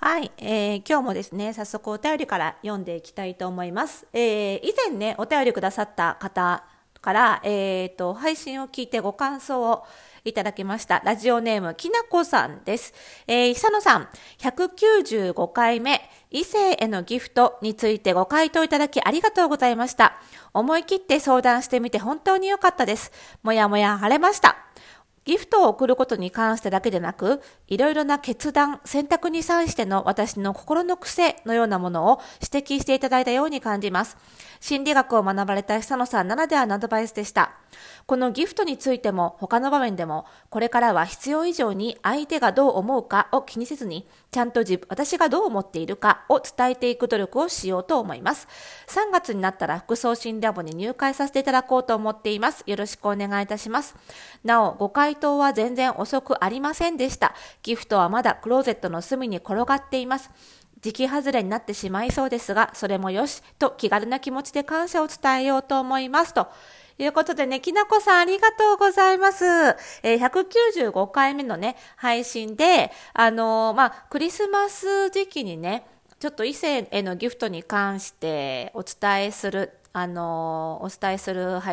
はい、今日もですね、早速お便りから読んでいきたいと思います。以前ね、お便りくださった方から、配信を聞いてご感想をいただきました。ラジオネーム、きなこさんです。久野さん、195回目、異性へのギフトについてご回答いただきありがとうございました。思い切って相談してみて本当に良かったです。もやもや晴れました。ギフトを贈ることに関してだけでなく、いろいろな決断、選択に際しての私の心の癖のようなものを指摘していただいたように感じます。心理学を学ばれた久野さんならではのアドバイスでした。このギフトについても他の場面でも、これからは必要以上に相手がどう思うかを気にせずに、ちゃんと私がどう思っているかを伝えていく努力をしようと思います。3月になったら服装診ラボに入会させていただこうと思っています。よろしくお願いいたします。なお、ご回答は全然遅くありませんでした。ギフトはまだクローゼットの隅に転がっています。時期外れになってしまいそうですが、それもよしと気軽な気持ちで感謝を伝えようと思いますということでね、きなこさんありがとうございます。195回目のね、配信で、クリスマス時期にね、ちょっと異性へのギフトに関してお伝えする配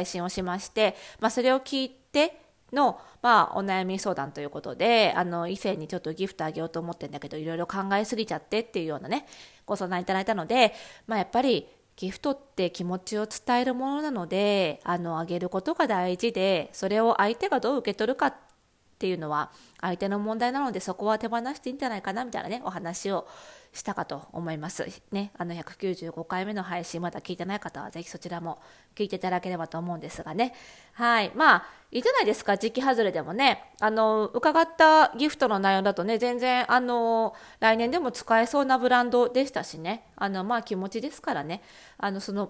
信をしまして、それを聞いての、お悩み相談ということで、異性にちょっとギフトあげようと思ってんだけど、いろいろ考えすぎちゃってっていうようなね、ご相談いただいたので、やっぱり、ギフトって気持ちを伝えるものなので、あげることが大事で、それを相手がどう受け取るかっていうのは相手の問題なので、そこは手放していいんじゃないかなみたいなね、お話をしたかと思いますね。195回目の配信まだ聞いてない方はぜひそちらも聞いていただければと思うんですがね。はい、いいじゃないですか。時期外れでもね、伺ったギフトの内容だとね、全然来年でも使えそうなブランドでしたしね、気持ちですからね、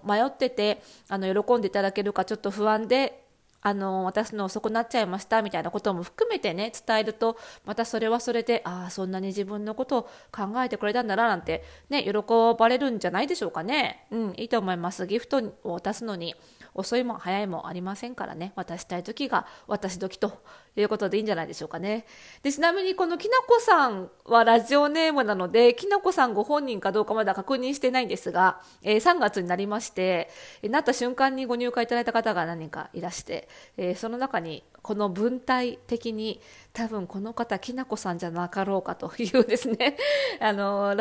迷ってて喜んでいただけるかちょっと不安で私の遅くなっちゃいましたみたいなことも含めてね、伝えると、またそれはそれで、そんなに自分のことを考えてくれたんだななんてね、喜ばれるんじゃないでしょうかね。いいと思います。ギフトを渡すのに遅いも早いもありませんからね、渡したい時が渡し時ということでいいんじゃないでしょうかね。で、ちなみにこのきなこさんはラジオネームなので、きなこさんご本人かどうかまだ確認してないんですが、3月になりましてなった瞬間にご入会いただいた方が何人かいらして、その中にこの文体的に多分この方きなこさんじゃなかろうかというですね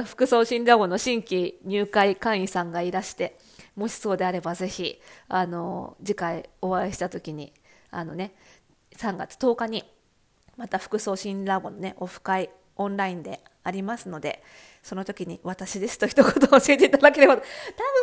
服装診療後の新規入会会員さんがいらして、もしそうであればぜひ次回お会いした時に3月10日にまた服装診ラボのね、オフ会オンラインでありますので、その時に私ですと一言教えていただければ、多分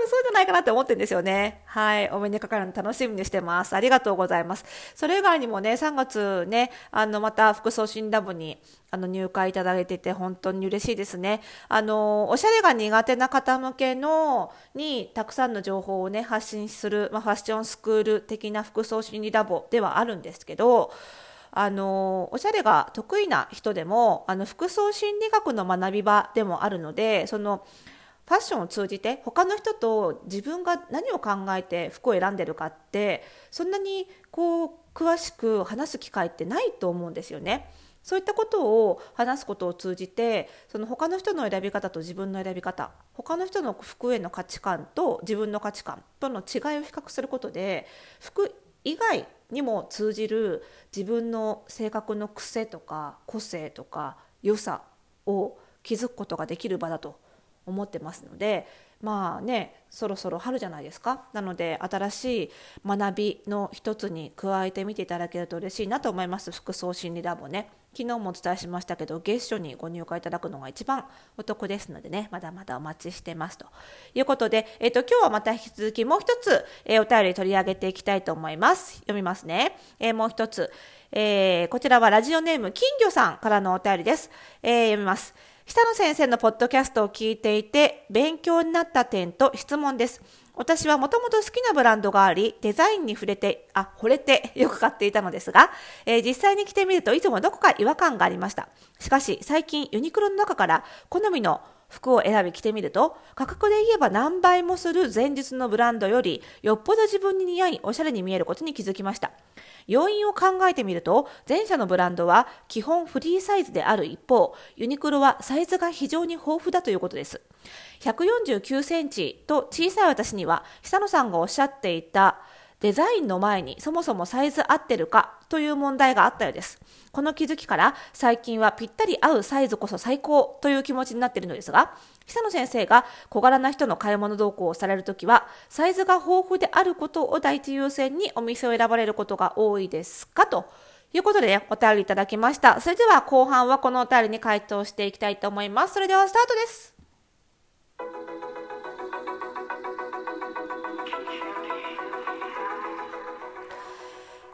そうじゃないかなって思ってるんですよね。はい、お目にかかるの楽しみにしてます。ありがとうございます。それ以外にもね、3月ね、また服装診ラボに入会いただいてて本当に嬉しいですね。おしゃれが苦手な方向けのにたくさんの情報をね、発信する、ファッションスクール的な服装心理ラボではあるんですけど、おしゃれが得意な人でも服装心理学の学び場でもあるので、そのファッションを通じて他の人と自分が何を考えて服を選んでるかって、そんなに詳しく話す機会ってないと思うんですよね。そういったことを話すことを通じて、その他の人の選び方と自分の選び方、他の人の服への価値観と自分の価値観との違いを比較することで、服以外にも通じる自分の性格の癖とか個性とか良さを気づくことができる場だと思ってますので、そろそろ春じゃないですか。なので新しい学びの一つに加えてみていただけると嬉しいなと思います。服装心理ラボね、昨日もお伝えしましたけど、月初にご入会いただくのが一番お得ですのでね、まだまだお待ちしてますということで、今日はまた引き続きもう一つ、お便り取り上げていきたいと思います。読みますね。もう一つ、こちらはラジオネーム金魚さんからのお便りです。読みます。久野先生のポッドキャストを聞いていて勉強になった点と質問です。私はもともと好きなブランドがあり、デザインに惚れてよく買っていたのですが、実際に着てみるといつもどこか違和感がありました。しかし最近ユニクロの中から好みの服を選び着てみると、価格で言えば何倍もする前日のブランドよりよっぽど自分に似合い、おしゃれに見えることに気づきました。要因を考えてみると、前者のブランドは基本フリーサイズである一方、ユニクロはサイズが非常に豊富だということです。149センチと小さい私には、久野さんがおっしゃっていたデザインの前にそもそもサイズ合ってるかという問題があったようです。この気づきから、最近はぴったり合うサイズこそ最高という気持ちになっているのですが、久野先生が小柄な人の買い物動向をされるときは、サイズが豊富であることを第一優先にお店を選ばれることが多いですか、ということでね、お便りいただきました。それでは後半はこのお便りに回答していきたいと思います。それではスタートです。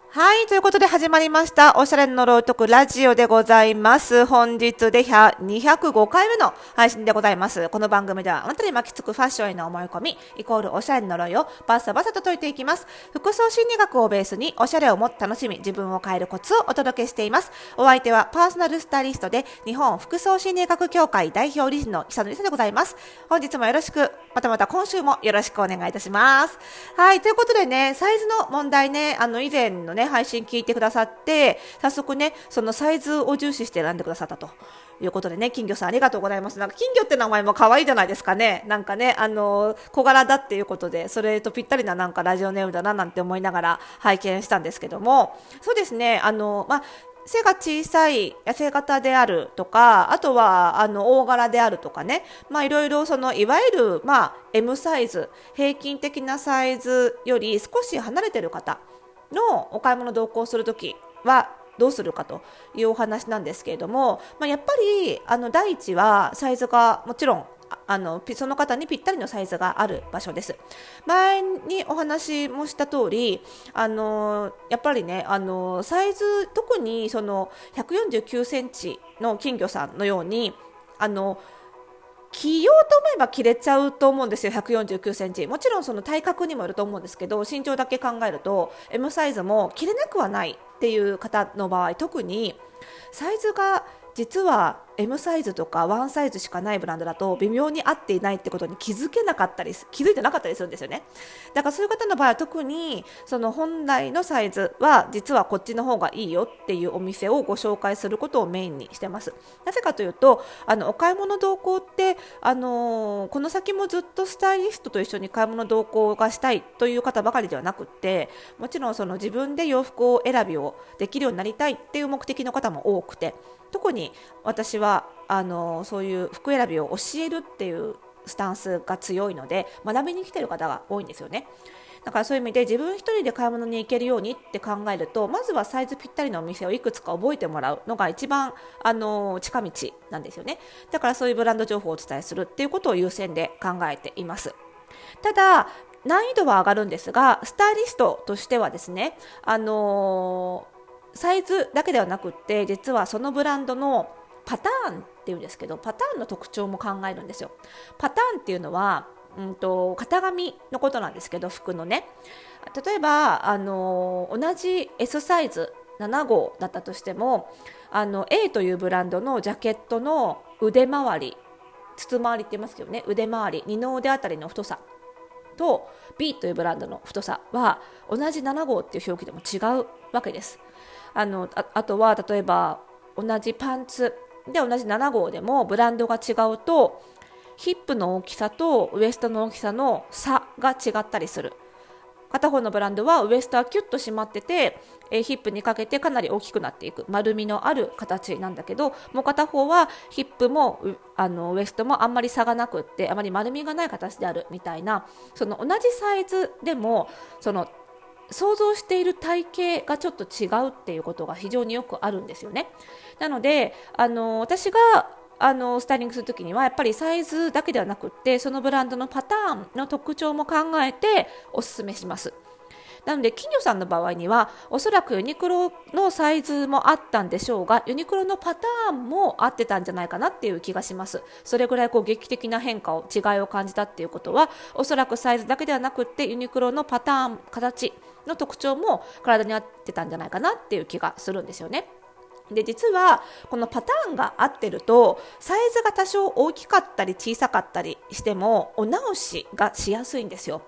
はい、ということで始まりましたおしゃれの呪い解くラジオでございます。本日で205回目の配信でございます。この番組では、あなたに巻きつくファッションへの思い込みイコールおしゃれの呪いをバサバサと解いていきます。服装心理学をベースに、おしゃれをもっと楽しみ、自分を変えるコツをお届けしています。お相手はパーソナルスタイリストで日本服装心理学協会代表理事の久野理沙でございます。本日もよろしく、また今週もよろしくお願いいたします。はい、ということでね、サイズの問題ね、以前のね配信聞いてくださって、早速ね、そのサイズを重視して選んでくださったということでね、金魚さんありがとうございます。なんか金魚って名前も可愛いじゃないですかね。なんかね、小柄だっていうことで、それとぴったりななんかラジオネームだななんて思いながら拝見したんですけども、そうですね、背が小さい、痩せ型であるとか、あとは大柄であるとかね、いろいろそのいわゆるM サイズ、平均的なサイズより少し離れてる方のお買い物同行するときはどうするかというお話なんですけれども、やっぱり第一はサイズがもちろんその方にぴったりのサイズがある場所です。前にお話もした通り、やっぱりね、サイズ、特にその149センチの金魚さんのように着ようと思えば着れちゃうと思うんですよ。149センチ、もちろんその体格にもよると思うんですけど、身長だけ考えると M サイズも着れなくはないっていう方の場合、特にサイズが実は M サイズとか1サイズしかないブランドだと微妙に合っていないってことに気づいてなかったりするんですよね。だからそういう方の場合は、特にその本来のサイズは実はこっちの方がいいよっていうお店をご紹介することをメインにしてます。なぜかというと、お買い物同行って、この先もずっとスタイリストと一緒に買い物同行がしたいという方ばかりではなくって、もちろんその自分で洋服を選びをできるようになりたいっていう目的の方も多くて、特に私はそういう服選びを教えるっていうスタンスが強いので、学びに来ている方が多いんですよね。だからそういう意味で、自分一人で買い物に行けるようにって考えると、まずはサイズぴったりのお店をいくつか覚えてもらうのが一番近道なんですよね。だからそういうブランド情報をお伝えするっていうことを優先で考えています。ただ難易度は上がるんですが、スタイリストとしてはですね、サイズだけではなくって、実はそのブランドのパターンっていうんですけど、パターンの特徴も考えるんですよ。パターンっていうのは、型紙のことなんですけど、服のね、例えば同じ S サイズ7号だったとしても、A というブランドのジャケットの腕回り、筒回りって言いますけどね、腕回り、二の腕あたりの太さと B というブランドの太さは、同じ7号っていう表記でも違うわけです。あとは例えば同じパンツで同じ7号でもブランドが違うと、ヒップの大きさとウエストの大きさの差が違ったりする。片方のブランドはウエストはキュッと締まってて、ヒップにかけてかなり大きくなっていく丸みのある形なんだけど、もう片方はヒップもウエストもあんまり差がなくって、あまり丸みがない形であるみたいな、その同じサイズでもその想像している体型がちょっと違うっていうことが非常によくあるんですよね。なので私がスタイリングするときには、やっぱりサイズだけではなくって、そのブランドのパターンの特徴も考えておすすめします。なので金魚さんの場合には、おそらくユニクロのサイズもあったんでしょうが、ユニクロのパターンも合ってたんじゃないかなっていう気がします。それぐらい劇的な違いを感じたっていうことは、おそらくサイズだけではなくってユニクロのパターン、形の特徴も体に合ってたんじゃないかなっていう気がするんですよね。で実はこのパターンが合ってるとサイズが多少大きかったり小さかったりしてもお直しがしやすいんですよ。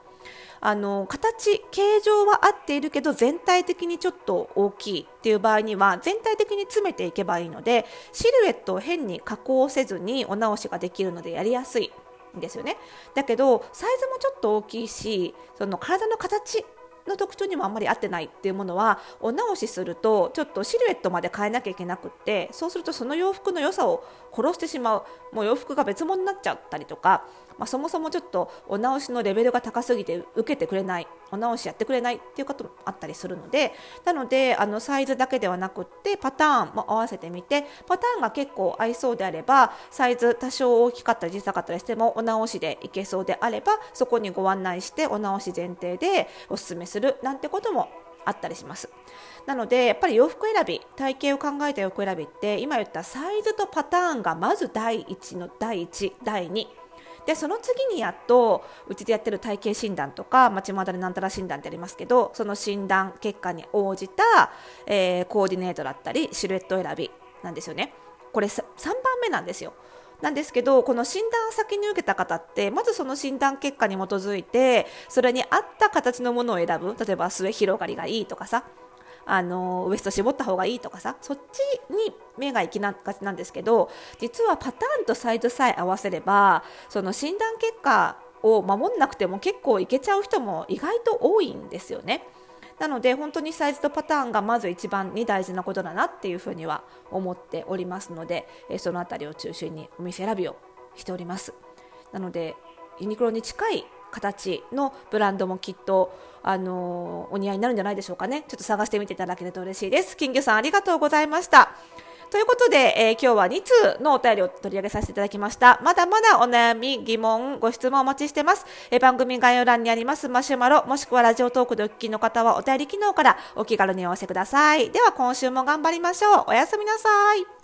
形、形状は合っているけど全体的にちょっと大きいっていう場合には全体的に詰めていけばいいのでシルエットを変に加工せずにお直しができるのでやりやすいんですよね。だけどサイズもちょっと大きいしその体の形の特徴にもあんまり合ってないっていうものはお直しするとちょっとシルエットまで変えなきゃいけなくって、そうするとその洋服の良さを殺してしまう、もう洋服が別物になっちゃったりとか、そもそもちょっとお直しのレベルが高すぎて受けてくれない、お直しやってくれないっていうこともあったりするので、なのでサイズだけではなくってパターンも合わせてみて、パターンが結構合いそうであればサイズ多少大きかったり小さかったりしてもお直しでいけそうであればそこにご案内してお直し前提でおすすめするなんてこともあったりします。なのでやっぱり洋服選び、体型を考えた洋服選びって今言ったサイズとパターンがまず第一の第2で、その次にやっとうちでやってる体型診断とかまちまだれなんたら診断ってありますけど、その診断結果に応じた、コーディネートだったりシルエット選びなんですよね。これ3番目なんですよ。なんですけどこの診断を先に受けた方ってまずその診断結果に基づいてそれに合った形のものを選ぶ。例えば末広がりがいいとかさ、ウエスト絞った方がいいとかさ、そっちに目が行きがちなんですけど、実はパターンとサイズさえ合わせればその診断結果を守んなくても結構いけちゃう人も意外と多いんですよね。なので本当にサイズとパターンがまず一番に大事なことだなっていうふうには思っておりますので、そのあたりを中心にお店選びをしております。なのでユニクロに近い形のブランドもきっと、お似合いになるんじゃないでしょうかね。ちょっと探してみていただけると嬉しいです。金魚さんありがとうございました。ということで、今日は2通のお便りを取り上げさせていただきました。まだまだお悩み、疑問、ご質問お待ちしてます。番組概要欄にありますマシュマロ、もしくはラジオトークでお聞きの方はお便り機能からお気軽にお寄せください。では今週も頑張りましょう。おやすみなさい。